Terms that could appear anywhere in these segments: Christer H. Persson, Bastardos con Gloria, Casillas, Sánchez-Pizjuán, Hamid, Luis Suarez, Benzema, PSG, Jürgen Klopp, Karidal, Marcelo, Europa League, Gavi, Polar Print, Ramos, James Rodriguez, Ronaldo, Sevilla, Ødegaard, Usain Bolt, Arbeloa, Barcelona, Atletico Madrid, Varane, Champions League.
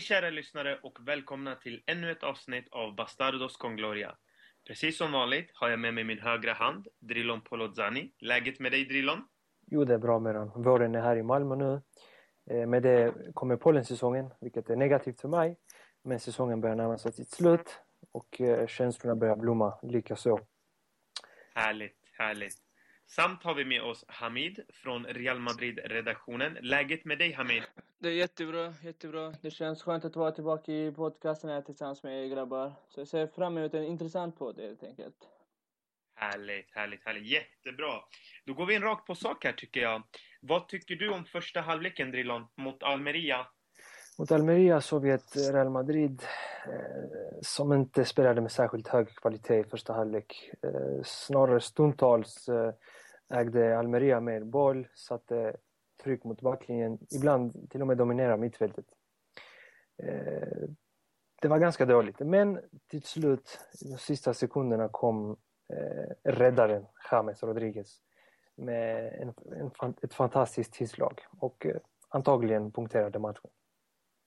Hej kära lyssnare och välkomna till ännu ett avsnitt av Bastardos con Gloria. Precis som vanligt har jag med mig min högra hand, Drillon Polozani. Läget med dig, Drillon? Jo, det är bra med den. Våren är här i Malmö nu. Med det kommer pollensäsongen, vilket är negativt för mig. Men säsongen börjar närma sig sitt slut och känslorna börjar blomma likaså. Härligt, härligt. Samt har vi med oss Hamid från Real Madrid-redaktionen. Läget med dig, Hamid? Det är jättebra, jättebra. Det känns skönt att vara tillbaka i podcasten här tillsammans med er grabbar. Så jag ser fram emot en intressant podd helt enkelt. Härligt, härligt, härligt. Jättebra. Då går vi in rakt på sak här tycker jag. Vad tycker du om första halvleken, Drillon, mot Almeria? Mot Almeria såg vi ett Real Madrid som inte spelade med särskilt hög kvalitet i första halvlek. Snarare stundtals ägde Almeria mer boll, satte tryck mot backlinjen, ibland till och med dominera mittfältet. Det var ganska dåligt, men till slut de sista sekunderna kom räddaren James Rodriguez med ett fantastiskt tillslag och antagligen punkterade matchen.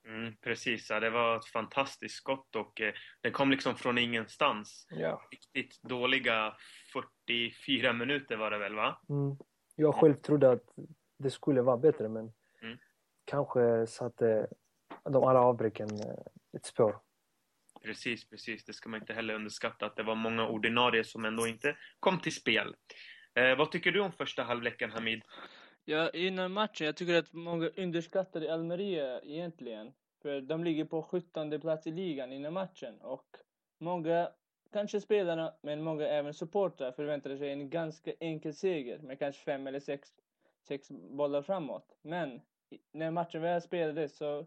Mm, precis, ja, det var ett fantastiskt skott och det kom liksom från ingenstans. Ja. Riktigt dåliga 44 minuter var det väl, va? Mm. Jag själv trodde att det skulle vara bättre, men kanske satte de alla avbräcken ett spår. Precis, precis. Det ska man inte heller underskatta att det var många ordinarie som ändå inte kom till spel. Vad tycker du om första halvleken, Hamid? Ja, innan matchen, jag tycker att många underskattade Almeria egentligen. För de ligger på 17:e plats i ligan innan matchen. Och många, kanske spelarna, men många även supportrar förväntade sig en ganska enkel seger. Med kanske 5 eller 6 bollar framåt. Men när matchen väl spelades så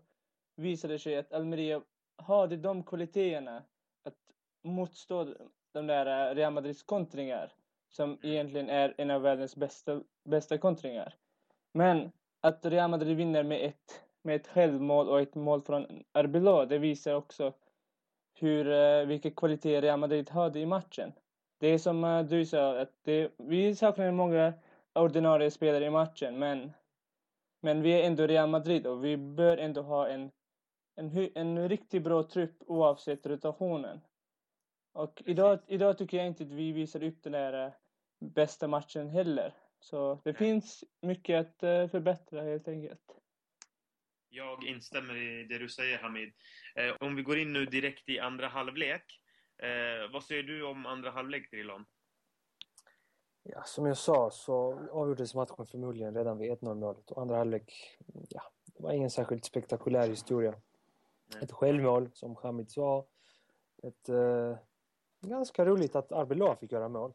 visade det sig att Almeria hade de kvaliteterna att motstå de där Real Madrids kontringar. Som egentligen är en av världens bästa kontringar. Men att Real Madrid vinner med ett självmål och ett mål från Arbeloa, det visar också vilka kvaliteter Real Madrid hade i matchen. Det är som du sa, att vi saknar många ordinarie spelare i matchen, men vi är ändå Real Madrid och vi bör ändå ha en riktigt bra trupp oavsett rotationen. Och idag tycker jag inte att vi visar upp den där bästa matchen heller. Så det finns mycket att förbättra helt enkelt. Jag instämmer i det du säger, Hamid. Om vi går in nu direkt i andra halvlek. Vad säger du om andra halvlek, Drillon? Ja, som jag sa så avgjordes matchen förmodligen redan vid 1-0-målet. Och andra halvlek, ja, det var ingen särskilt spektakulär historia. Nej. Ett självmål, som Hamid sa. Ett ganska roligt att Arbeloa fick göra mål.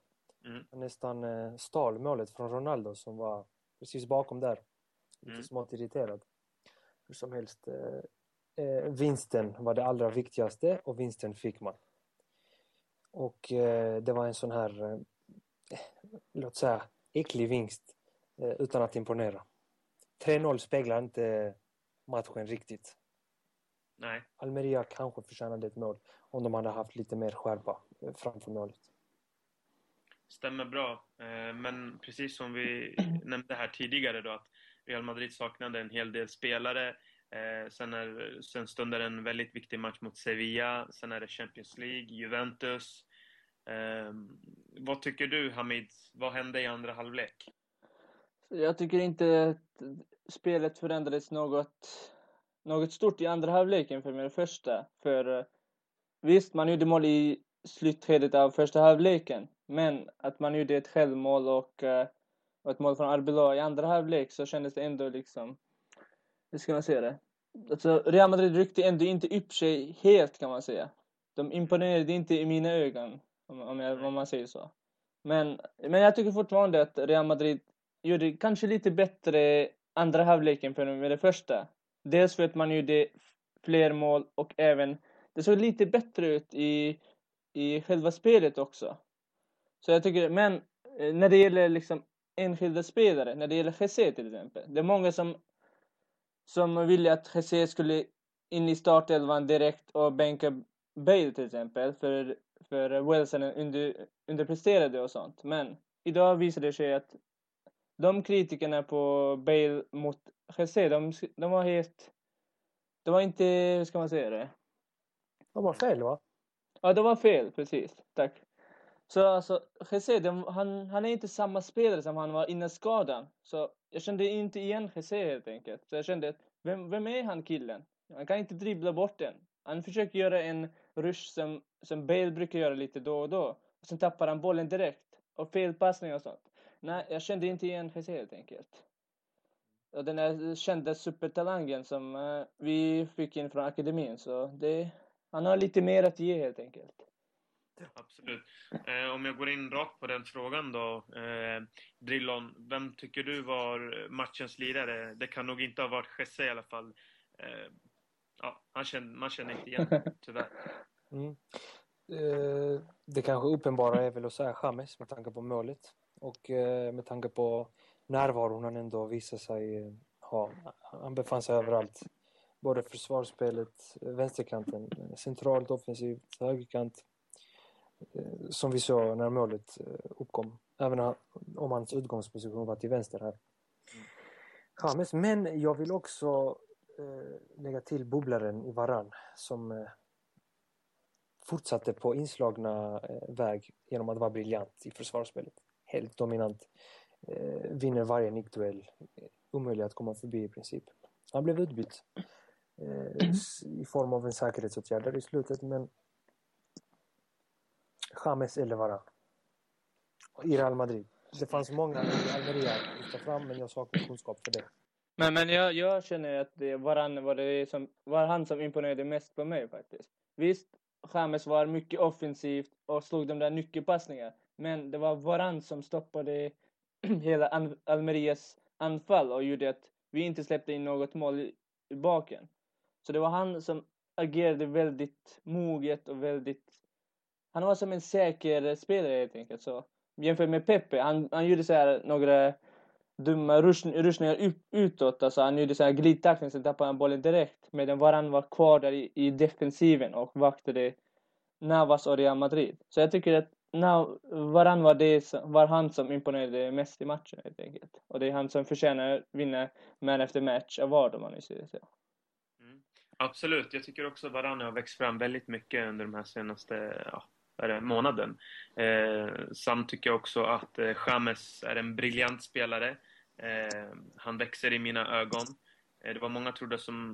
Nästan stal målet från Ronaldo som var precis bakom där. Lite smått irriterad. Hur som helst, vinsten var det allra viktigaste och vinsten fick man. Och det var en sån här låt säga äcklig vinst utan att imponera. 3-0 speglar inte matchen riktigt. Nej. Almeria kanske förtjänade ett mål om de hade haft lite mer skärpa framför målet. Stämmer bra. Men precis som vi nämnde här tidigare då, att Real Madrid saknade en hel del spelare. Sen stundar en väldigt viktig match mot Sevilla. Sen är det Champions League, Juventus. Vad tycker du, Hamid? Vad hände i andra halvlek? Jag tycker inte att spelet förändrades något stort i andra halvleken för min första. För visst, man gjorde mål i slutskedet av första halvleken. Men att man gjorde ett självmål och ett mål från Arbeloa i andra halvlek, så kändes det ändå liksom, hur ska man säga det? Alltså, Real Madrid ryckte ändå inte upp sig helt, kan man säga. De imponerade inte i mina ögon, om man säger så. Men jag tycker fortfarande att Real Madrid gjorde kanske lite bättre andra halvleken för min första. Dels för att man gjorde fler mål och även det såg lite bättre ut i själva spelet också. Så jag tycker, men när det gäller liksom enskilda spelare, när det gäller Jesse till exempel. Det är många som ville att Jesse skulle in i startelvan direkt och bänka Bale till exempel. För Wilson underpresterade och sånt. Men idag visade det sig att de kritikerna på Bale mot Jesse, de var helt Det var inte, hur ska man säga det? Det var fel, va? Ja, det var fel, precis. Tack. Så alltså, Jesse, han är inte samma spelare som han var innan skadan. Så jag kände inte igen Jesse helt enkelt. Så jag kände att, vem är han killen? Han kan inte dribbla bort den. Han försöker göra en rush som Bale brukar göra lite då och då. Och sen tappar han bollen direkt. Och felpassningar och sånt. Nej, jag kände inte igen Jesse helt enkelt. Och den här kända supertalangen som vi fick in från akademin. Så han har lite mer att ge helt enkelt. Absolut. Om jag går in rakt på den frågan då. Drillon, vem tycker du var matchens lirare? Det kan nog inte ha varit Jesse i alla fall. Ja, man känner inte igen, tyvärr. Mm. Det kanske uppenbara är väl att säga James med tanke på målet. Och med tanke på närvaron han ändå visar sig ha. Han befann sig överallt. Både försvarsspelet, vänsterkanten, centralt offensivt, högerkant. Som vi såg när målet uppkom. Även om hans utgångsposition var till vänster här. James, men jag vill också lägga till bubblaren i Varane som fortsatte på inslagna väg genom att vara briljant i försvarsspelet. Helt dominant. Vinner varje nickduell. Omöjligt att komma förbi i princip. Han blev utbytt i form av en säkerhetsåtgärd i slutet, men James eller Varane i Real Madrid. Det fanns många i Almeria att ta fram, men jag saknar kunskap för det. Men jag känner att Varane var han som imponerade mest på mig faktiskt. Visst, James var mycket offensivt och slog de där nyckelpassningarna, men det var Varane som stoppade hela Almerias anfall och gjorde att vi inte släppte in något mål i baken. Så det var han som agerade väldigt moget och väldigt... Han var som en säker spelare helt enkelt. Så jämfört med Pepe, han gjorde så här några dumma rushningar utåt. Alltså han gjorde så här glidtackning, sen tappade han bollen direkt. Medan Varane var kvar där i defensiven och vaktade Navas och Real Madrid. Så jag tycker att Varane var han som imponerade mest i matchen helt enkelt. Och det är han som förtjänar vinna man efter match av vad man nu ser. Absolut, jag tycker också Varane har växt fram väldigt mycket under de här senaste månaden. Samt tycker jag också att James är en briljant spelare. Han växer i mina ögon. Det var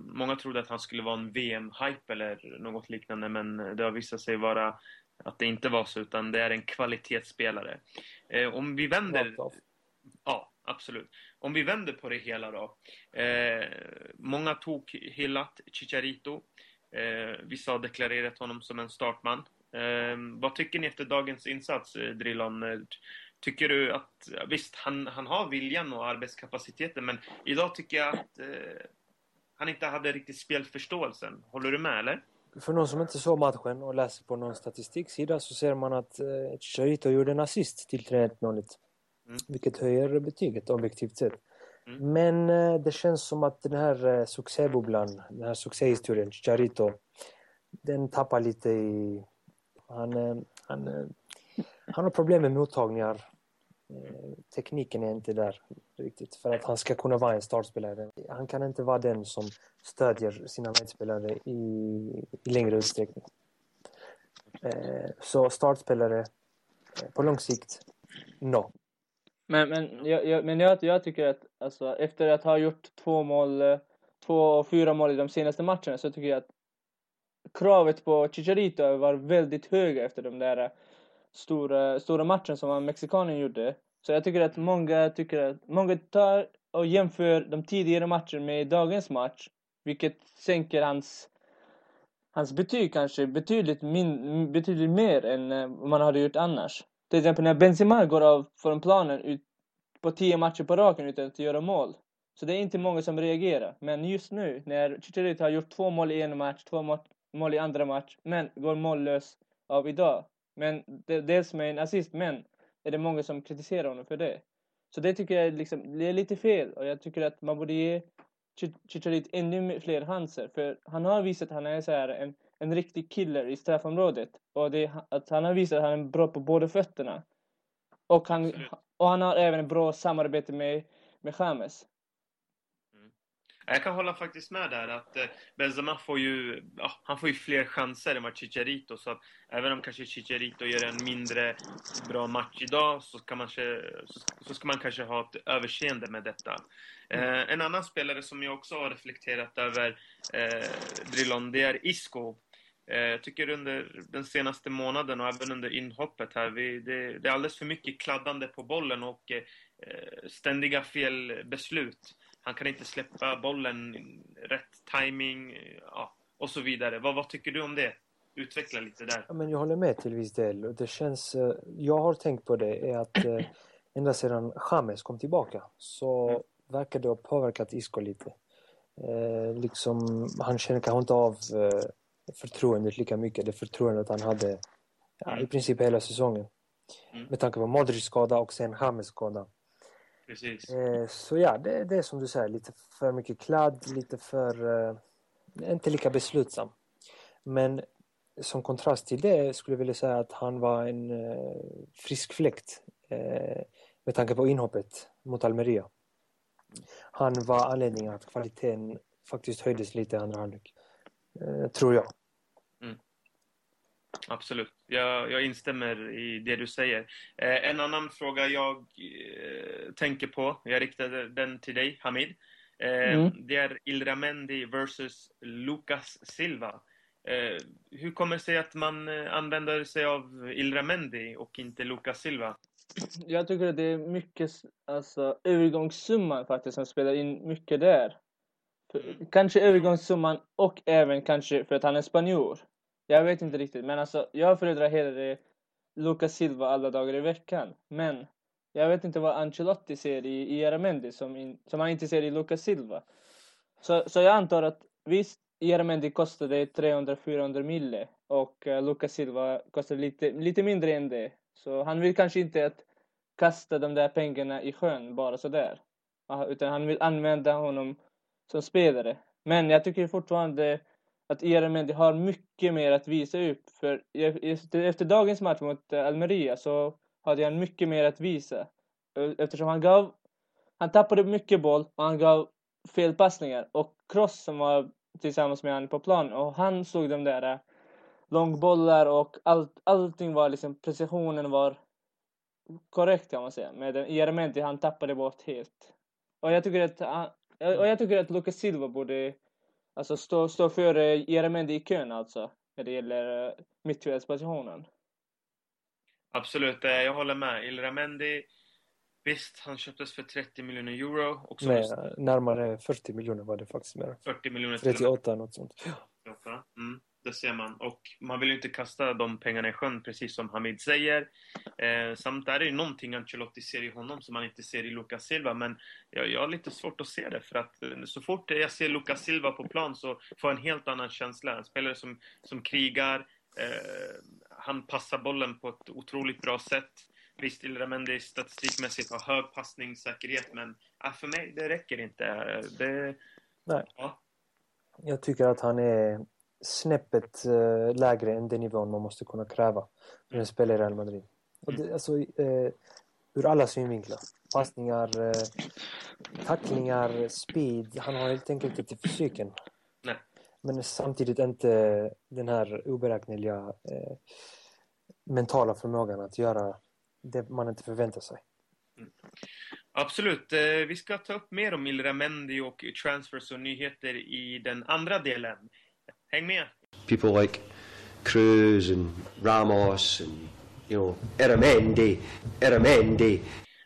många trodde att han skulle vara en VM-hype eller något liknande, men det har visat sig vara att det inte var så, utan det är en kvalitetsspelare. Om vi vänder... Ja, absolut. Om vi vänder på det hela då. Många hyllat Chicharito. Vissa har deklarerat honom som en startman. Vad tycker ni efter dagens insats, Drillon? Tycker du att... Visst, han har viljan och arbetskapaciteten, men idag tycker jag att han inte hade riktigt spelförståelsen. Håller du med, eller? För någon som inte såg matchen och läser på någon statistiksida så ser man att Chicharito gjorde en assist till 3-1-målet. Vilket höjer betyget objektivt sett. Men det känns som att den här succébubblan, den här succéhistorien, Chicharito, den tappar lite i... Han har problem med mottagningar. Tekniken är inte där riktigt för att han ska kunna vara en startspelare. Han kan inte vara den som stödjer sina medspelare i längre utsträckning. Så startspelare på lång sikt, no. Men jag tycker att alltså, efter att ha gjort 2 och 4 mål i de senaste matcherna, så tycker jag att kravet på Chicharito var väldigt höga efter de där stora matchen som mexikanen gjorde. Så jag tycker att många tar och jämför de tidigare matcherna med dagens match, vilket sänker hans betyg kanske betydligt mer än man hade gjort annars. Till exempel när Benzema går av från planen ut på 10 matcher på raken utan att göra mål. Så det är inte många som reagerar. Men just nu när Chicharito har gjort 2 mål i en match, 2 mål i andra match, men går mållös av idag. Men dels med en assist, men är det många som kritiserar honom för det. Så det tycker jag liksom, det är lite fel. Och jag tycker att man borde ge Chicharito ännu fler chanser. För han har visat att han är så här en riktig killer i straffområdet. Och det, att han har visat att han är bra på båda fötterna. Och han har även ett bra samarbete med James. Jag kan hålla faktiskt med där att Benzema får ju, ja, han får ju fler chanser än vad Chicharito, så att även om kanske Chicharito gör en mindre bra match idag så ska man kanske ha ett överseende med detta. En annan spelare som jag också har reflekterat över, Drillon, det är Isco. Jag tycker under den senaste månaden och även under inhoppet här, det är alldeles för mycket kladdande på bollen och ständiga felbeslut. Han kan inte släppa bollen, rätt timing, ja, och så vidare. Vad tycker du om det? Utveckla lite där. Ja, men jag håller med till viss del. Och det känns, jag har tänkt på det, är att ända sedan James kom tillbaka så verkar det ha påverkat Isco lite. Liksom, han känner kanske inte av förtroendet lika mycket. Det förtroendet han hade i princip hela säsongen. Med tanke på Modrić skada och sen James skada. Precis. Så ja, det är som du säger, lite för mycket kladd, lite för inte lika beslutsam. Men som kontrast till det skulle jag vilja säga att han var en frisk fläkt med tanke på inhoppet mot Almeria. Han var anledningen att kvaliteten faktiskt höjdes lite i andra halvlek, tror jag. Absolut, jag instämmer i det du säger. En annan fråga jag tänker på, jag riktade den till dig, Hamid. Det är Illarramendi versus Lucas Silva. Hur kommer det sig att man använder sig av Illarramendi och inte Lucas Silva? Jag tycker att det är mycket, alltså, övergångssumman faktiskt som spelar in mycket där. Kanske övergångssumman och även kanske för att han är spanjor. Jag vet inte riktigt, men alltså jag föredrar hellre Lucas Silva alla dagar i veckan. Men jag vet inte vad Ancelotti ser i Illarramendi som han inte ser i Lucas Silva. Så jag antar att visst, Illarramendi kostade 300-400 mille och Lucas Silva kostade lite mindre än det. Så han vill kanske inte att kasta de där pengarna i sjön bara sådär. Utan han vill använda honom som spelare. Men jag tycker fortfarande att Illarramendi har mycket mer att visa upp. För efter dagens match mot Almeria så hade han mycket mer att visa. Eftersom han tappade mycket boll och han gav felpassningar. Och Kroos som var tillsammans med han på plan. Och han såg de där långbollar och allting var liksom, precisionen var korrekt kan man säga. Men Illarramendi han tappade bort helt. Och jag tycker att Lucas Silva borde, alltså stå för Illarramendi i kön alltså, när det gäller mittfältspositionen. Absolut, jag håller med. Illarramendi, visst, han köptes för 30 miljoner euro. Och så närmare 40 miljoner var det faktiskt mer. 40 miljoner. 38 något sånt. Ja. Det ser man. Och man vill ju inte kasta de pengarna i sjön, precis som Hamid säger. Samt är det ju någonting Ancelotti ser i honom som man inte ser i Lucas Silva. Men jag har lite svårt att se det. För att så fort jag ser Lucas Silva på plan så får jag en helt annan känsla. En spelare som krigar. Han passar bollen på ett otroligt bra sätt. Visst, Illarramendi statistikmässigt har hög passningssäkerhet. Men för mig, det räcker inte. Nej. Ja. Jag tycker att han är snäppet lägre än den nivån man måste kunna kräva när man spelar i Real Madrid. Och det, alltså, ur alla synvinklar. Passningar, tacklingar, speed. Han har helt enkelt inte fysiken. Nej. Men samtidigt inte den här oberäkneliga mentala förmågan att göra det man inte förväntar sig. Absolut. Vi ska ta upp mer om Illarramendi och transfers och nyheter i den andra delen. Hang me up. People like Kroos and Ramos and, you know, Illarramendi.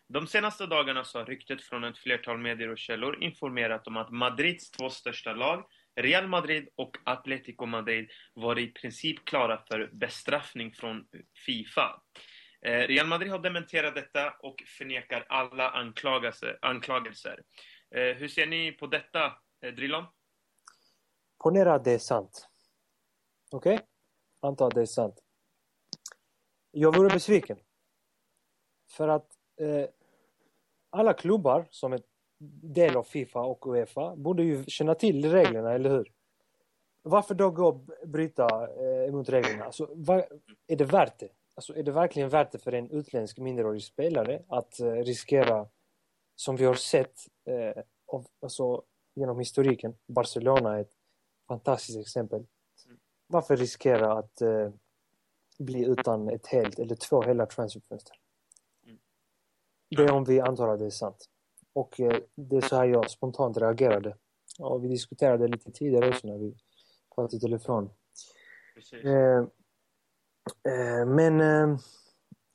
De senaste dagarna så har ryktet från ett flertal medier och källor informerat om att Madrids två största lag, Real Madrid och Atletico Madrid, var i princip klara för bestraffning från FIFA. Real Madrid har dementerat detta och förnekar alla anklagelser. Hur ser ni på detta, Drillon? Ponera att det är sant. Okej? Anta att det är sant. Jag vore besviken. För att alla klubbar som är del av FIFA och UEFA borde ju känna till reglerna, eller hur? Varför då gå och bryta emot reglerna? Alltså, är det värt det? Alltså, är det verkligen värt det för en utländsk minderårig spelare att riskera, som vi har sett, av, alltså, genom historiken. Barcelona är ett fantastiskt exempel. Varför riskera att bli utan ett helt eller två hela transferfönster? Det är om vi antar att det är sant. Och det är så här jag spontant reagerade. Och vi diskuterade lite tidigare också när vi pratade i telefon. Men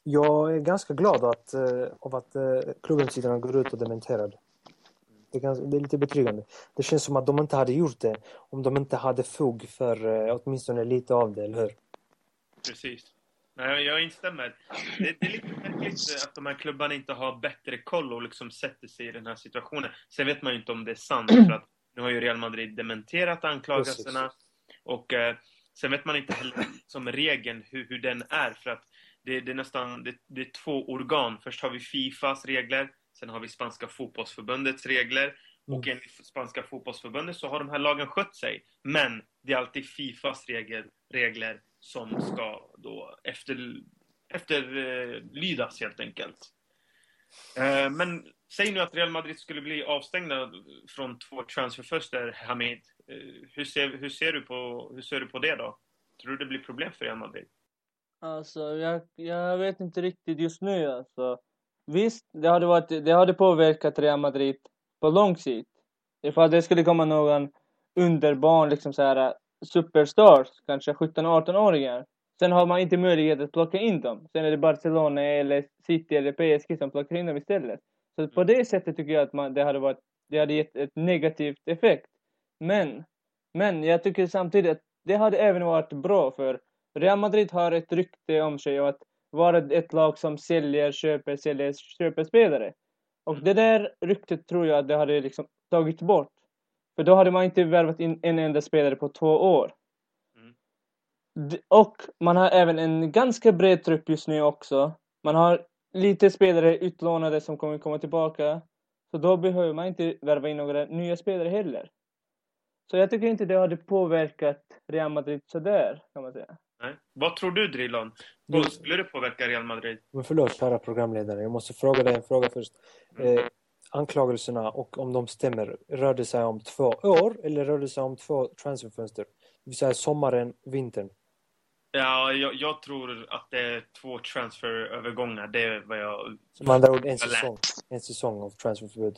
jag är ganska glad av att klubben sidan går ut och dementerar det. Det är lite betryggande. Det känns som att de inte hade gjort det om de inte hade fog för åtminstone lite av det, eller hur? Precis. Nej, jag instämmer. Det är lite märkligt att de här klubbarna inte har bättre koll och liksom sätter sig i den här situationen. Sen vet man ju inte om det är sant, för att nu har ju Real Madrid dementerat anklagelserna. Precis. Och sen vet man inte heller som regeln hur den är, för att det är två organ. Först har vi FIFAs regler. Sen har vi Spanska fotbollsförbundets regler. Och enligt Spanska fotbollsförbundet så har de här lagen skött sig. Men det är alltid FIFAs regler som ska då efterlydas helt enkelt. Men säg nu att Real Madrid skulle bli avstängda från två transferfönster, Hamid. Hur ser du på det då? Tror du det blir problem för Real Madrid? Alltså, jag vet inte riktigt just nu alltså. Visst, det hade påverkat Real Madrid på lång sikt. Ifall det skulle komma någon underbarn, liksom så här superstars, kanske 17-18-åringar. Sen har man inte möjlighet att plocka in dem. Sen är det Barcelona eller City eller PSG som plockar in dem istället. Så på det sättet tycker jag att det hade gett ett negativt effekt. Men jag tycker samtidigt att det hade även varit bra, för Real Madrid har ett rykte om sig och att vara ett lag som köper spelare. Och det där ryktet tror jag att det hade liksom tagit bort. För då hade man inte värvat in en enda spelare på 2 år. Och man har även en ganska bred trupp just nu också. Man har lite spelare utlånade som kommer komma tillbaka. Så då behöver man inte värva in några nya spelare heller. Så jag tycker inte det hade påverkat Real Madrid sådär, kan man säga. Nej. Vad tror du, Drillon? Skulle det påverka Real Madrid? Men förlåt, kära programledare. Jag måste fråga dig en fråga först. Anklagelserna och om de stämmer, rör det sig om 2 år eller rör det sig om 2 transferfönster? Det vill säga sommaren, vintern. Ja, jag tror att det är 2 transferövergångar. Det är vad jag... Som andra ord, en säsong av transferförbud.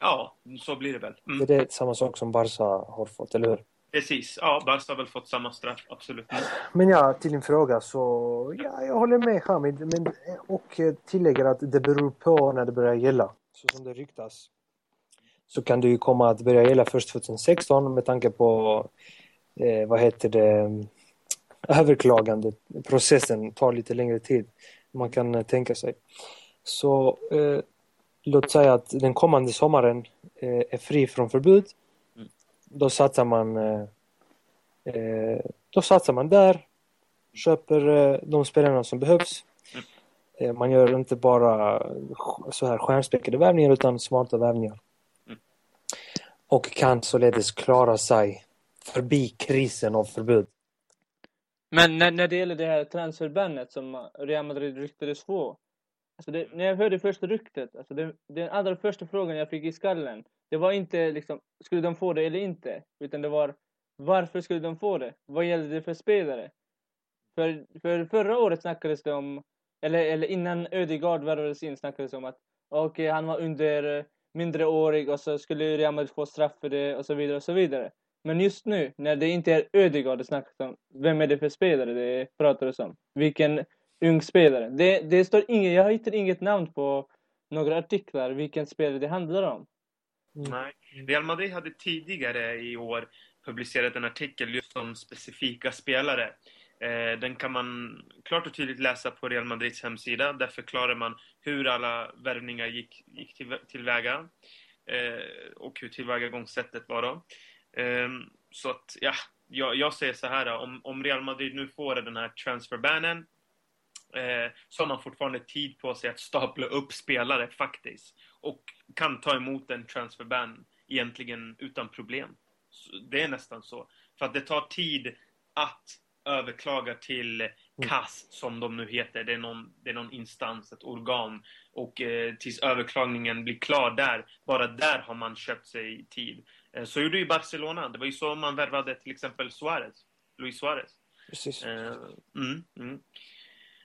Ja, så blir det väl. Mm. Det är samma sak som Barca har fått, eller hur? Precis, ja, Barca har väl fått samma straff, absolut. Men ja, till din fråga så, ja, jag håller med Hamid, och tillägger att det beror på när det börjar gälla. Så som det ryktas så kan det ju komma att börja gälla först 2016 med tanke på, överklagandet. Processen tar lite längre tid man kan tänka sig. Så låt säga att den kommande sommaren är fri från förbud. Då satsar man där, köper de spelarna som behövs. Man gör inte bara så här stjärnspäckade värvningar utan smarta värvningar. Och kan således klara sig förbi krisen av förbud. Men när det gäller det här transferbandet som Real Madrid ryktades på. Alltså när jag hörde första ryktet, alltså den allra första frågan jag fick i skallen, det var inte liksom, skulle de få det eller inte? Utan det var, varför skulle de få det? Vad gällde det för spelare? För förra året snackades det om, eller innan Ødegaard värvades in snackades det om att han var under mindreårig och så skulle Real Madrid få straff för det och så vidare och så vidare. Men just nu, när det inte är Ødegaard det snackas om, vem är det för spelare det pratades om? Vilken ung spelare? Det står inget, jag hittar inget namn på några artiklar vilken spelare det handlar om. Nej, Real Madrid hade tidigare i år publicerat en artikel just om specifika spelare. Den kan man klart och tydligt läsa på Real Madrids hemsida. Där förklarar man hur alla värvningar gick tillväga och hur tillvägagångssättet var då. Så att ja, jag säger så här, om Real Madrid nu får den här transferbannen så har man fortfarande tid på sig att stapla upp spelare faktiskt. Och kan ta emot en transferban egentligen utan problem. Så det är nästan så. För att det tar tid att överklaga till CAS som de nu heter. Det är någon instans, ett organ. Och tills överklagningen blir klar där. Bara där har man köpt sig tid. Så gjorde ju Barcelona. Det var ju så man värvade till exempel Luis Suarez. Precis.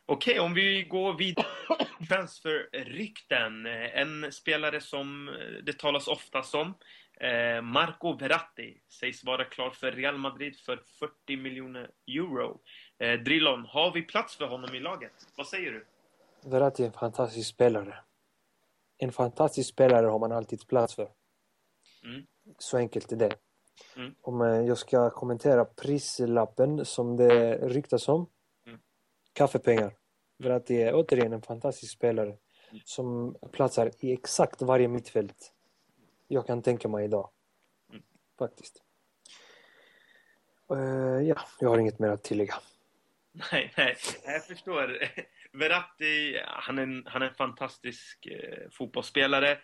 Okej, om vi går vidare till transferrykten. En spelare som det talas ofta om, Marco Verratti, sägs vara klar för Real Madrid för 40 miljoner euro. Drillon, har vi plats för honom i laget? Vad säger du? Verratti är en fantastisk spelare. En fantastisk spelare har man alltid plats för. Mm. Så enkelt är det. Mm. Om jag ska kommentera prislappen som det ryktas om. Kaffepengar. Verratti är återigen en fantastisk spelare som platsar i exakt varje mittfält jag kan tänka mig idag. Faktiskt. Ja, jag har inget mer att tillägga. Nej, jag förstår. Verratti, han är en fantastisk fotbollsspelare.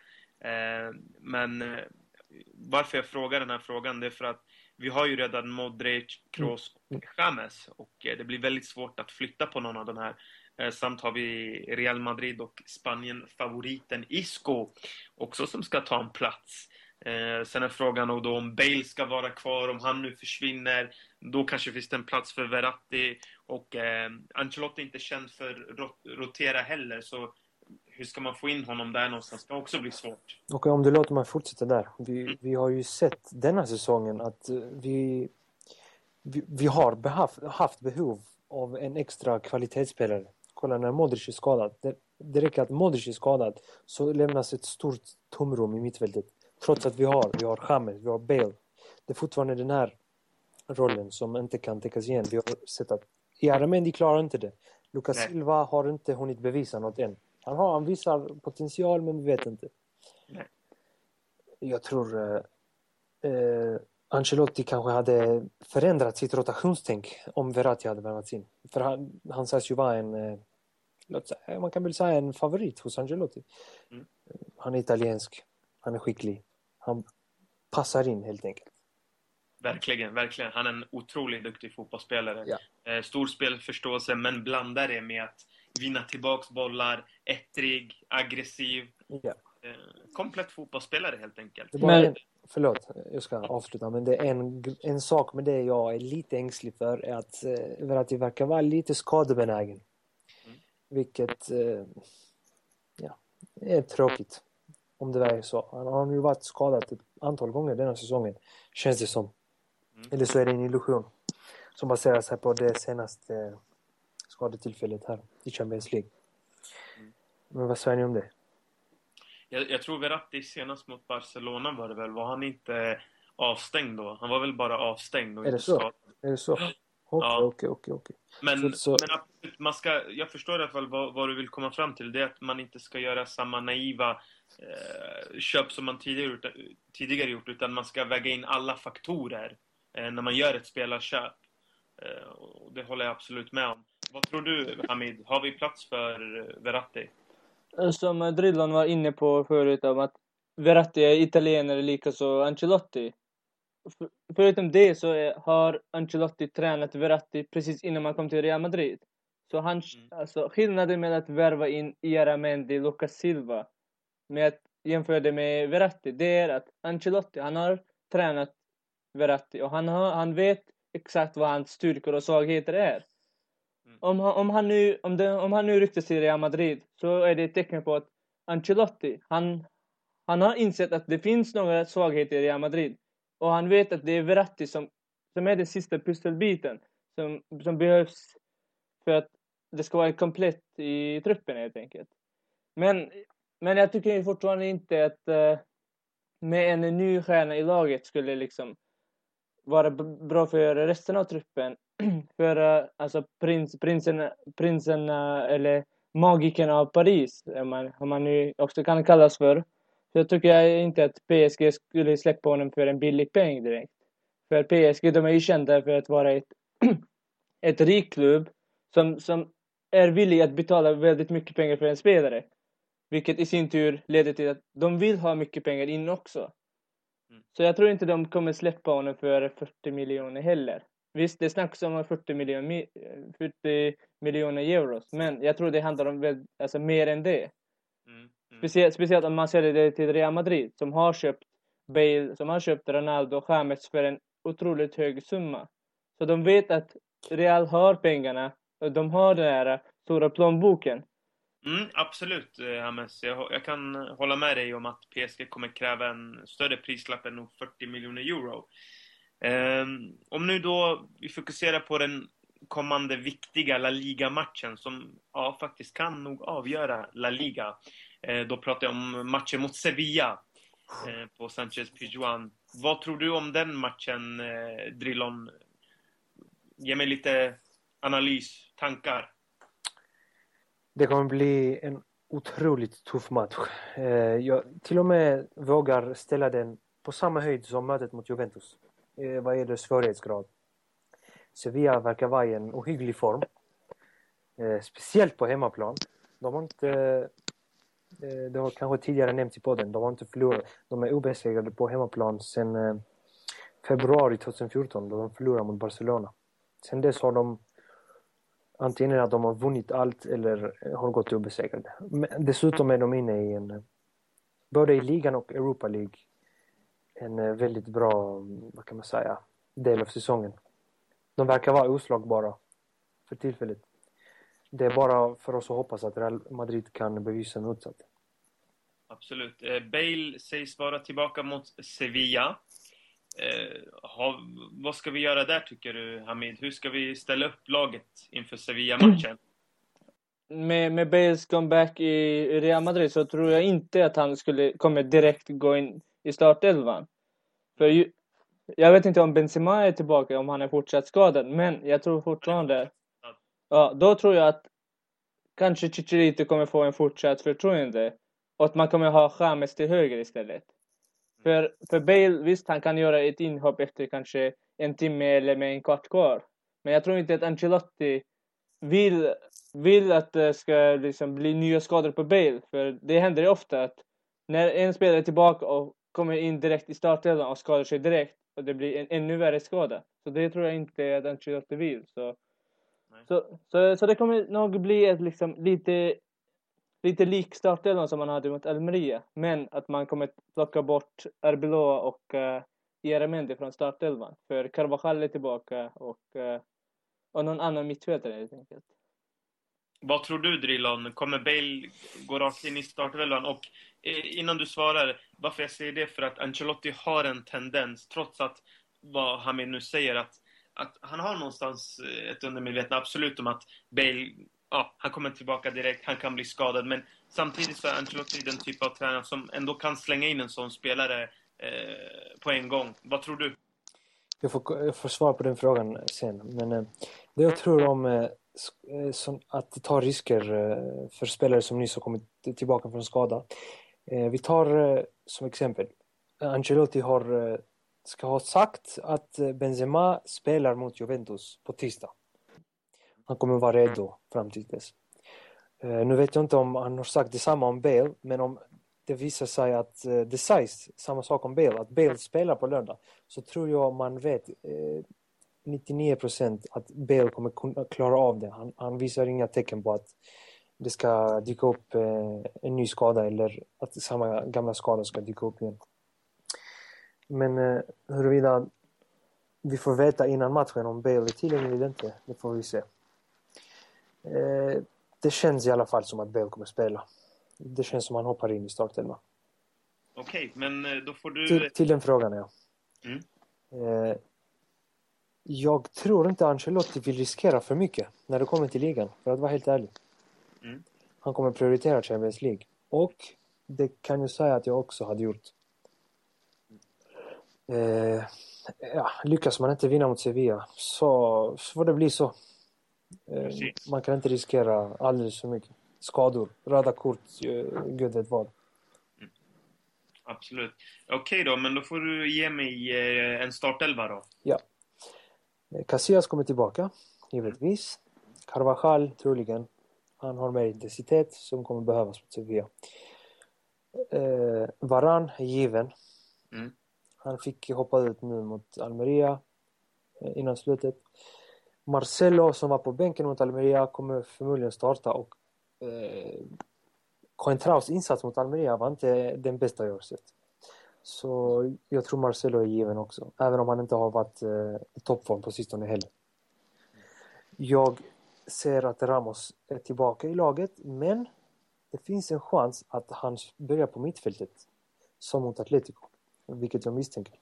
Men varför jag frågar den här frågan, det är för att vi har ju redan Modrić, Kroos och James, och det blir väldigt svårt att flytta på någon av de här. Samt har vi Real Madrid och Spanien-favoriten Isco också som ska ta en plats. Sen är frågan då om Bale ska vara kvar, om han nu försvinner. Då kanske finns det en plats för Verratti, och Ancelotti är inte känd för rotera heller, så hur ska man få in honom där någonstans? Det ska också bli svårt. Och om du låter mig fortsätta där. Vi har ju sett denna säsongen att vi har haft behov av en extra kvalitetsspelare. Kolla när Modrić är skadad. Det räcker att Modrić är skadad, så lämnas ett stort tomrum i mittfältet. Trots att vi har Hamid, vi har Bale. Det är fortfarande den här rollen som inte kan täckas igen. Vi har sett att Illarramendi klarar inte det. Lucas Silva har inte hunnit bevisa något än. Han visar potential, men vi vet inte. Nej. Jag tror Ancelotti kanske hade förändrat sitt rotationstänk om Verratti hade värvats in. För han sägs ju vara man kan väl säga en favorit hos Ancelotti. Mm. Han är italiensk, han är skicklig, han passar in helt enkelt. Verkligen. Han är en otroligt duktig fotbollsspelare. Ja. Stor spelförståelse, men blandar det med att vinna tillbaks bollar, ettrig, aggressiv. Ja. Komplett fotbollsspelare helt enkelt. Förlåt, jag ska avsluta. Men det är en sak med det jag är lite ängslig för, är att det verkar vara lite skadebenägen. Vilket är tråkigt. Om det är så. Han har ju varit skadad ett antal gånger denna säsongen, känns det som. Eller så är det en illusion som baserar sig på det senaste skadetillfället här i Champions League. Men vad säger ni om det? Jag tror Verratti senast mot Barcelona var han inte avstängd då. Han var väl bara avstängd och inte skadad. Är det så? Okej. Men absolut, jag förstår i alla fall vad du vill komma fram till. Det är att man inte ska göra samma naiva köp som man tidigare gjort, utan man ska väga in alla faktorer när man gör ett spelarköp. Och det håller jag absolut med om. Vad tror du, Hamid? Har vi plats för Verratti? Som Drillon var inne på förut, om att Verratti är italienare likaså Ancelotti. Förutom det så har Ancelotti tränat Verratti precis innan han kom till Real Madrid. Så skillnaden med att värva in Illarramendi, Lucas Silva, med att jämföra det med Verratti, det är att Ancelotti, han har tränat Verratti och han vet exakt vad hans styrkor och svagheter är. Om han nu ryktas till Real Madrid, så är det ett tecken på att Ancelotti, han har insett att det finns några svagheter i Real Madrid. Och han vet att det är Verratti som är den sista pusselbiten som behövs för att det ska vara komplett i truppen helt enkelt. Men jag tycker fortfarande inte att med en ny stjärna i laget skulle liksom vara bra för resten av truppen. För alltså prinsen eller magiken av Paris, om man nu också kan kallas för. Så tycker jag inte att PSG skulle släppa honom för en billig peng direkt. För PSG, de är ju kända för att vara ett rik klubb som är villig att betala väldigt mycket pengar för en spelare. Vilket i sin tur leder till att de vill ha mycket pengar in också. Så jag tror inte de kommer släppa honom för 40 miljoner heller. Visst, det snackas om 40 miljoner euro, men jag tror det handlar om mer än det. Speciellt om man säljer det till Real Madrid som har köpt Bale som har köpt Ronaldo och James för en otroligt hög summa. Så de vet att Real har pengarna och de har den här stora plånboken. Mm, absolut, James. Jag kan hålla med dig om att PSG kommer kräva en större prislapp än 40 miljoner euro. Om nu då vi fokuserar på den kommande viktiga La Liga-matchen som faktiskt kan nog avgöra La Liga. Då pratar jag om matchen mot Sevilla på Sánchez-Pizjuán. Vad tror du om den matchen, Drillon? Ge mig lite analys, tankar. Det kommer bli en otroligt tuff match. Jag till och med vågar ställa den på samma höjd som mötet mot Juventus. Vad är det svårighetsgrad? Sevilla verkar vara i en ohygglig form. Speciellt på hemmaplan. De har inte... det har kanske tidigare nämnts i podden. De har inte förlorat. De är obesegrade på hemmaplan sedan februari 2014. Då de förlorade mot Barcelona. Sen dess har de... antingen att de har vunnit allt eller har gått obesegrade. Men dessutom är de inne i en... både i ligan och Europa League. En väldigt bra, vad kan man säga, del av säsongen. De verkar vara oslagbara för tillfället. Det är bara för oss att hoppas att Real Madrid kan bevisa motsatt. Absolut. Bale sägs vara tillbaka mot Sevilla. Vad ska vi göra där, tycker du, Hamid? Hur ska vi ställa upp laget inför Sevilla-matchen? Med Bales comeback i Real Madrid så tror jag inte att han kommer direkt gå in i startelvan. För jag vet inte om Benzema är tillbaka, om han är fortsatt skadad, men jag tror fortfarande... ja, då tror jag att kanske Chicharito kommer få en fortsatt förtroende och att man kommer ha James till höger istället. För Bale, visst, han kan göra ett inhopp efter kanske en timme eller med en kvart kvar. Men jag tror inte att Ancelotti vill att det ska liksom bli nya skador på Bale. För det händer ju ofta att när en spelare är tillbaka och kommer in direkt i startelvan och skadar sig direkt, och det blir en ännu värre skada. Så det tror jag inte att Ancelotti vill. Så det kommer nog bli ett liksom lite lik startelvan som man hade mot Almeria. Men att man kommer plocka bort Arbeloa och Illarramendi från startelvan. För Carvajal är tillbaka och någon annan mittfältare helt enkelt. Vad tror du, Drillon? Kommer Bale gå rakt in i startelvan? Och innan du svarar, varför jag säger det, för att Ancelotti har en tendens, trots att vad Hamid nu säger, att han har någonstans ett undermedvetna absolut om att Bale... ja, han kommer tillbaka direkt, han kan bli skadad, men samtidigt så är Ancelotti den typ av tränare som ändå kan slänga in en sån spelare på en gång. Vad tror du? Jag får svar på den frågan sen, men det jag tror om att ta risker för spelare som nyss har kommit tillbaka från skada. Vi tar som exempel, Ancelotti ska ha sagt att Benzema spelar mot Juventus på tisdag. Han kommer vara redo fram till dess. Nu vet jag inte om han har sagt detsamma om Bale. Men om det visar sig att det sägs samma sak om Bale, att Bale spelar på lördag, så tror jag man vet 99% att Bale kommer kunna klara av det. Han visar inga tecken på att det ska dyka upp en ny skada, eller att samma gamla skada ska dyka upp igen. Men huruvida vi får veta innan matchen om Bale är tillgänglig eller inte, det får vi se. Det känns i alla fall som att Bale kommer spela. Det känns som att han hoppar in i startelvan. Okej, men då får du... Till den frågan, ja. Mm. Jag tror inte Ancelotti vill riskera för mycket när det kommer till ligan, för att vara helt ärlig. Mm. Han kommer prioritera Champions League. Och det kan jag säga att jag också hade gjort. Lyckas man inte vinna mot Sevilla, så får det bli så. Precis. Man kan inte riskera alldeles för mycket skador, röda kort, gud vet vad. Absolut. Okej då, men då får du ge mig en startelva då. Ja. Casillas kommer tillbaka, givetvis. Carvajal troligen. Han har mer intensitet som kommer behövas mot Sevilla. Varane är given. Mm. Han fick hoppa ut nu mot Almeria innan slutet. Marcelo, som var på bänken mot Almeria, kommer förmodligen starta, och Coentraos insats mot Almeria var inte den bästa jag har sett. Så jag tror Marcelo är given också. Även om han inte har varit i toppform på sistone heller. Jag ser att Ramos är tillbaka i laget. Men det finns en chans att han börjar på mittfältet. Som mot Atletico. Vilket jag misstänker.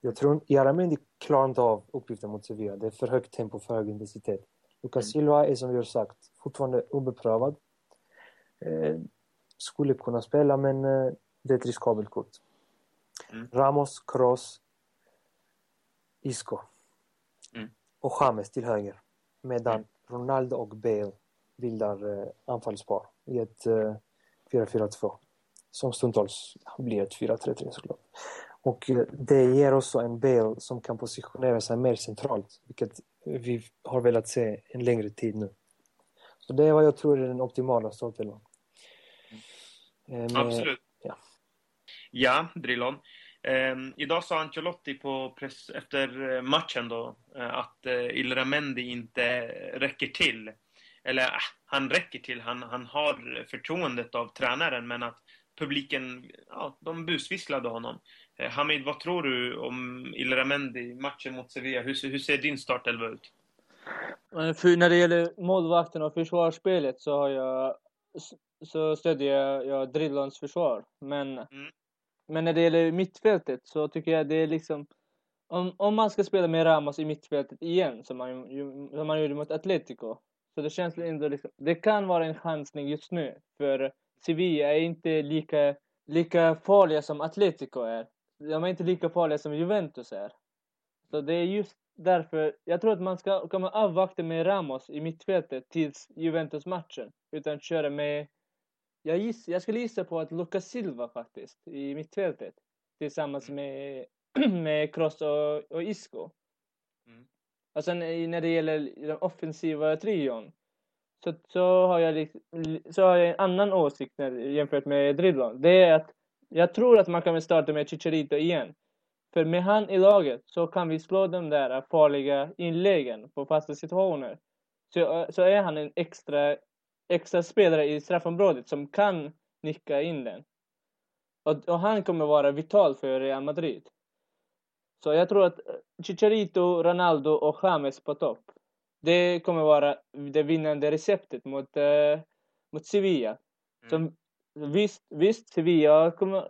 Jag tror Illarramendi klarar inte av uppgiften mot Sevilla. Det är för högt tempo, för hög intensitet. Lucas Silva är, som vi har sagt, fortfarande obeprövad. Skulle kunna spela, men det är ett riskabelt kort. Ramos, Kroos, Isco och James till höger, medan Ronaldo och Bale bildar anfallspar i ett 4-4-2 som stundtals blir ett 4-3-3 såklart. Och det ger också en Bale som kan positionera sig mer centralt, vilket vi har velat se en längre tid nu. Så det är vad jag tror är den optimala startelvan. Absolut. Ja, Drillon. Idag sa Ancelotti på press efter matchen då att Illarramendi inte räcker till. Eller han räcker till, han har förtroendet av tränaren, men att publiken, ja, de busvisslade honom. Hamid, vad tror du om Illarramendi matchen mot Sevilla? Hur ser din startelva ut? För när det gäller målvakten och försvarsspelet så stödjer jag Drillons försvar, men när det gäller mittfältet så tycker jag det är liksom... Om man ska spela med Ramos i mittfältet igen, som man gjorde mot Atletico. Så det känns ändå liksom... Det kan vara en chansning just nu. För Sevilla är inte lika farliga som Atletico är. De är inte lika farliga som Juventus är. Så det är just därför... Jag tror att man ska komma avvakta med Ramos i mittfältet tills Juventus-matchen. Utan köra med... Jag skulle gissa på att Lucas Silva faktiskt i mittfältet tillsammans med Kroos och Isco. Och sen när det gäller den offensiva trion så har jag en annan åsikt jämfört med Drillon. Det är att jag tror att man kan starta med Chicharito igen. För med han i laget så kan vi slå de där farliga inläggen på fasta situationer. Så är han en extra spelare i straffområdet som kan nicka in den. Och han kommer vara vital för Real Madrid. Så jag tror att Chicharito, Ronaldo och James på topp. Det kommer vara det vinnande receptet mot Sevilla. Som, visst, Sevilla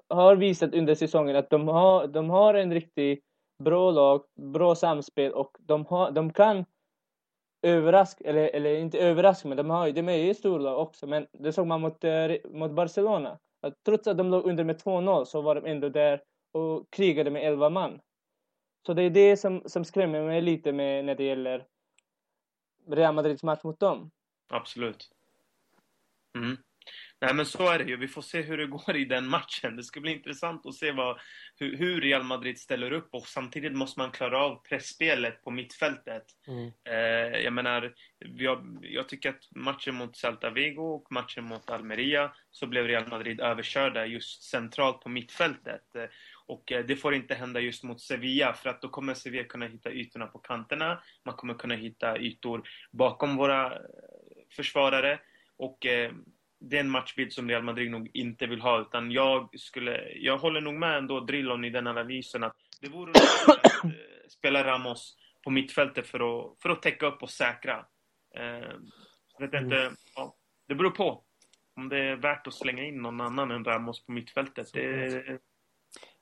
har visat under säsongen att de har en riktigt bra lag, bra samspel och de kan inte överraska men de är ju stora också, men det såg man mot Barcelona, att trots att de låg under med 2-0 så var de ändå där och krigade med 11 man. Så det är det som skrämmer mig lite med när det gäller Real Madrids match mot dem. Absolut. Nej, men så är det ju. Vi får se hur det går i den matchen. Det ska bli intressant att se hur Real Madrid ställer upp. Och samtidigt måste man klara av pressspelet på mittfältet. Jag menar, jag tycker att matchen mot Celta Vigo och matchen mot Almeria så blev Real Madrid överkörda just centralt på mittfältet. Och det får inte hända just mot Sevilla, för att då kommer Sevilla kunna hitta ytorna på kanterna. Man kommer kunna hitta ytor bakom våra försvarare. Och... det är en matchbild som Real Madrid nog inte vill ha, utan jag håller nog med ändå Drillon i den analysen att det vore att spela Ramos på mittfältet för att täcka upp och säkra. Det beror på om det är värt att slänga in någon annan än Ramos på mittfältet.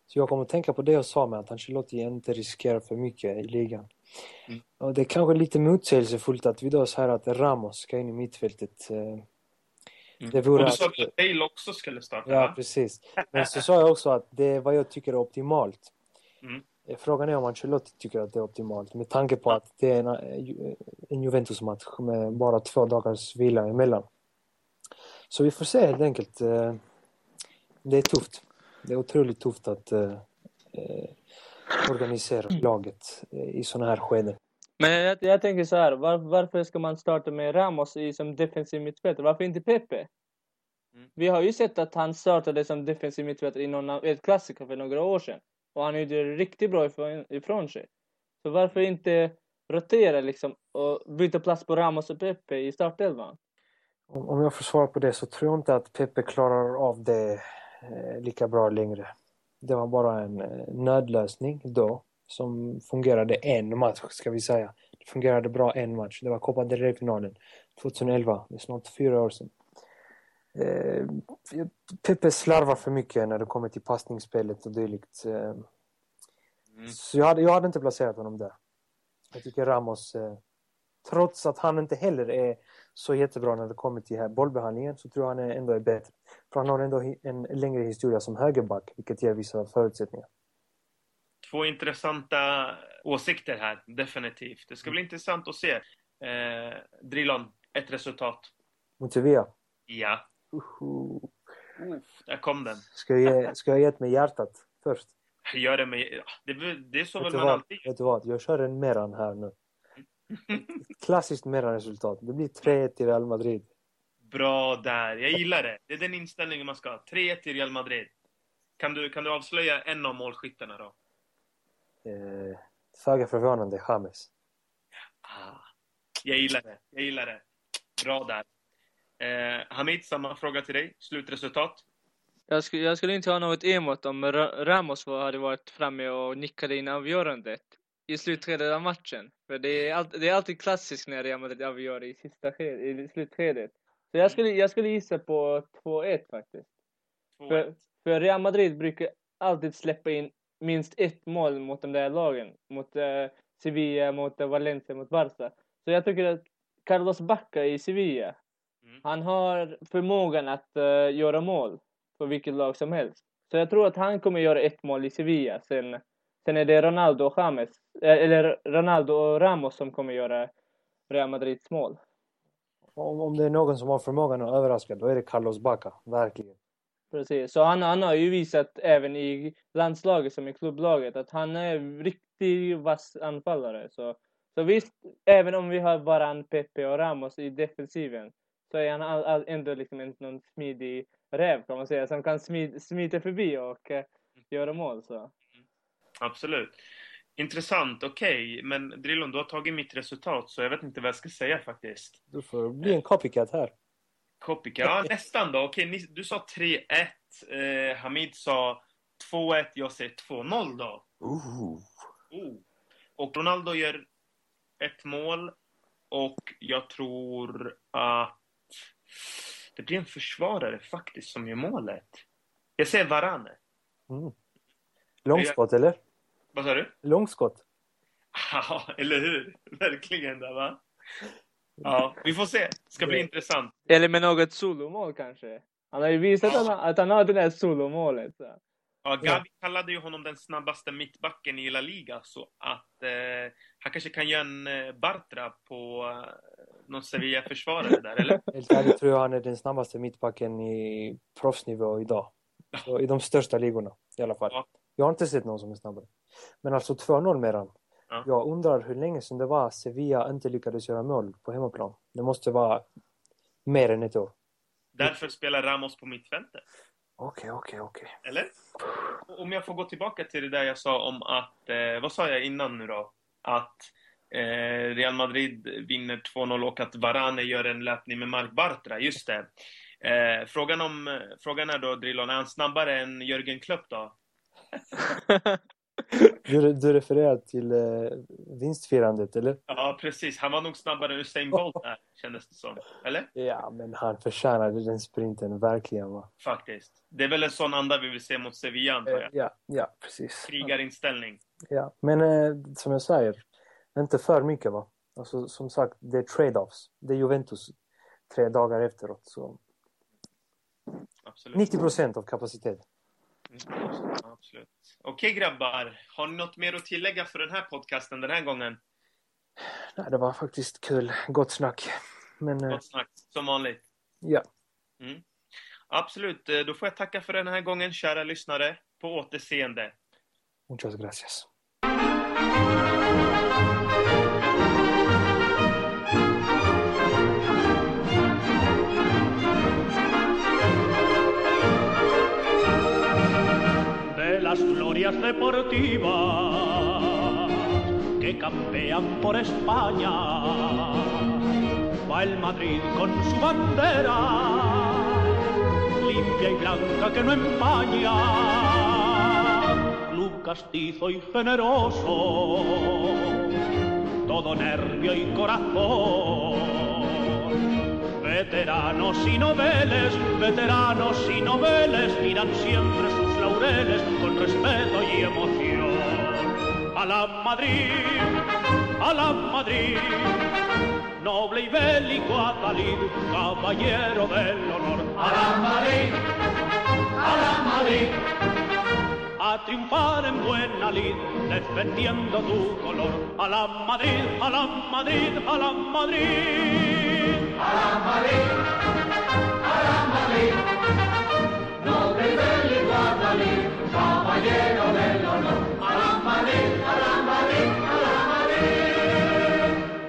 Så jag kommer att tänka på det jag sa med att Ancelotti inte riskerar för mycket i ligan. Och det är kanske lite motsägelsefullt att vi då säger att Ramos ska in i mittfältet. Och du sa att Bale också skulle starta. Ja, precis. Men så sa jag också att det är vad jag tycker är optimalt. Frågan är om Ancelotti tycker att det är optimalt, med tanke på att det är en Juventus-match med bara 2 dagars vila emellan. Så vi får se helt enkelt. Det är tufft. Det är otroligt tufft att organisera laget i sådana här skeden. Men jag tänker så här, varför ska man starta med Ramos som defensiv mittfältare? Varför inte Pepe? Vi har ju sett att han startade som defensiv mittfältare i ett klassiker för några år sedan. Och han gjorde det riktigt bra ifrån sig. Så varför inte rotera liksom och byta plats på Ramos och Pepe i startelvan? Om jag får svara på det så tror jag inte att Pepe klarar av det lika bra längre. Det var bara en nödlösning då som fungerade en match, ska vi säga. Det fungerade bra en match. Det var Copa del Rey-finalen 2011. Det är snart 4 år sedan. Pepe slarvar för mycket när det kommer till passningsspelet och dylikt. Så jag hade inte placerat honom där. Jag tycker Ramos, trots att han inte heller är så jättebra när det kommer till här bollbehandlingen, så tror jag han ändå är bättre. För han har ändå en längre historia som högerback, vilket ger vissa förutsättningar. 2 intressanta åsikter här, definitivt. Det ska bli intressant att se. Drillon, ett resultat. Mot Sevilla? Ja. Där kom den. Ska jag ge med hjärtat först? Gör det med... Det är så väl man alltid... Vet du vad? Jag kör en meran här nu. Klassiskt meranresultat. Det blir 3-1 till Real Madrid. Bra där. Jag gillar det. Det är den inställningen man ska ha. 3-1 till Real Madrid. Kan du avslöja en av målskyttarna då? Föga förvånande, James. Jag gillar det. Bra där. Hamid, samma fråga till dig. Slutresultat? Jag skulle inte ha något emot om Ramos hade varit framme och nickade in avgörandet i slutskedet av matchen. För det är alltid klassiskt när Real Madrid avgör i sista skedet, i slutskedet. Så jag skulle gissa på 2-1 faktiskt. 2-1. För Real Madrid brukar alltid släppa in minst ett mål mot de där lagen. Mot Sevilla, mot Valencia, mot Bartra. Så jag tycker att Carlos Bacca i Sevilla, han har förmågan att göra mål för vilket lag som helst. Så jag tror att han kommer göra ett mål i Sevilla. Sen är det Ronaldo och Ramos som kommer göra Real Madrids mål. Om det är någon som har förmågan att överraska, då är det Carlos Bacca, verkligen. Precis, så han har ju visat även i landslaget som i klubblaget att han är en riktig vass anfallare. Så visst, även om vi har Varane, Pepe och Ramos i defensiven, så är han ändå liksom någon smidig räv, kan man säga, som kan smita förbi och göra mål. Så. Absolut. Intressant, okej. Men Drillon, du har tagit mitt resultat, så jag vet inte vad jag ska säga faktiskt. Du får bli en copycat här. Copycat, ja nästan då. Okej, du sa 3-1. Hamid sa 2-1. Jag säger 2-0 då. Och Ronaldo gör ett mål. Och jag tror att det blir en försvarare faktiskt som gör målet. Jag säger Varane. Långskott, eller? Vad sa du? Långskott. Ja, eller hur? Verkligen där, va? Ja, vi får se. Det ska bli intressant. Eller med något solomål kanske. Han har ju visat att han har det där solomålet. Så. Ja, Gavi kallade ju honom den snabbaste mittbacken i La Liga. Så att han kanske kan göra en Bartra på någon Sevilla-försvarare där, eller? Helt ärligt tror jag han är den snabbaste mittbacken i proffsnivå idag. Så i de största ligorna i alla fall. Ja. Jag har inte sett någon som är snabbare. Men alltså 2-0 med han. Ja. Jag undrar hur länge sedan det var Sevilla inte lyckades göra mål på hemmaplan. Det måste vara mer än ett år. Därför spelar Ramos på mittfältet. Okej. Eller? Om jag får gå tillbaka till det där jag sa om att... vad sa jag innan nu då? Att Real Madrid vinner 2-0 och att Varane gör en löpning med Marc Bartra. Just det. Frågan är då, Drillon, är han snabbare än Jürgen Klopp då? Du refererar till vinstfirandet, eller? Ja, precis. Han var nog snabbare än Usain Bolt där, kändes det som. Eller? Ja, men han förtjänade den sprinten verkligen, va? Faktiskt. Det är väl en sån anda vi vill se mot Sevilla, antar jag. Ja, precis. Krigarinställning. Ja, men som jag säger, inte för mycket, va? Alltså, som sagt, det är trade-offs. Det är Juventus 3 dagar efteråt, så... Absolut. 90% av kapaciteten. Absolut. Okej, grabbar, har ni något mer att tillägga för den här podcasten den här gången? Nej, det var faktiskt kul. Gott snack. Gott snack, som vanligt. Ja. Absolut, då får jag tacka för den här gången, kära lyssnare. På återseende. Muchas gracias. Las glorias deportivas que campean por España, va el Madrid con su bandera, limpia y blanca que no empaña. castizo y generoso, todo nervio y corazón. Veteranos y noveles, miran siempre sus laureles con respeto y emoción. A la Madrid, noble y bélico adalid, caballero del honor. A la Madrid, a triunfar en buena lid, defendiendo tu color. A la Madrid, a la Madrid, a la Madrid, a la Madrid.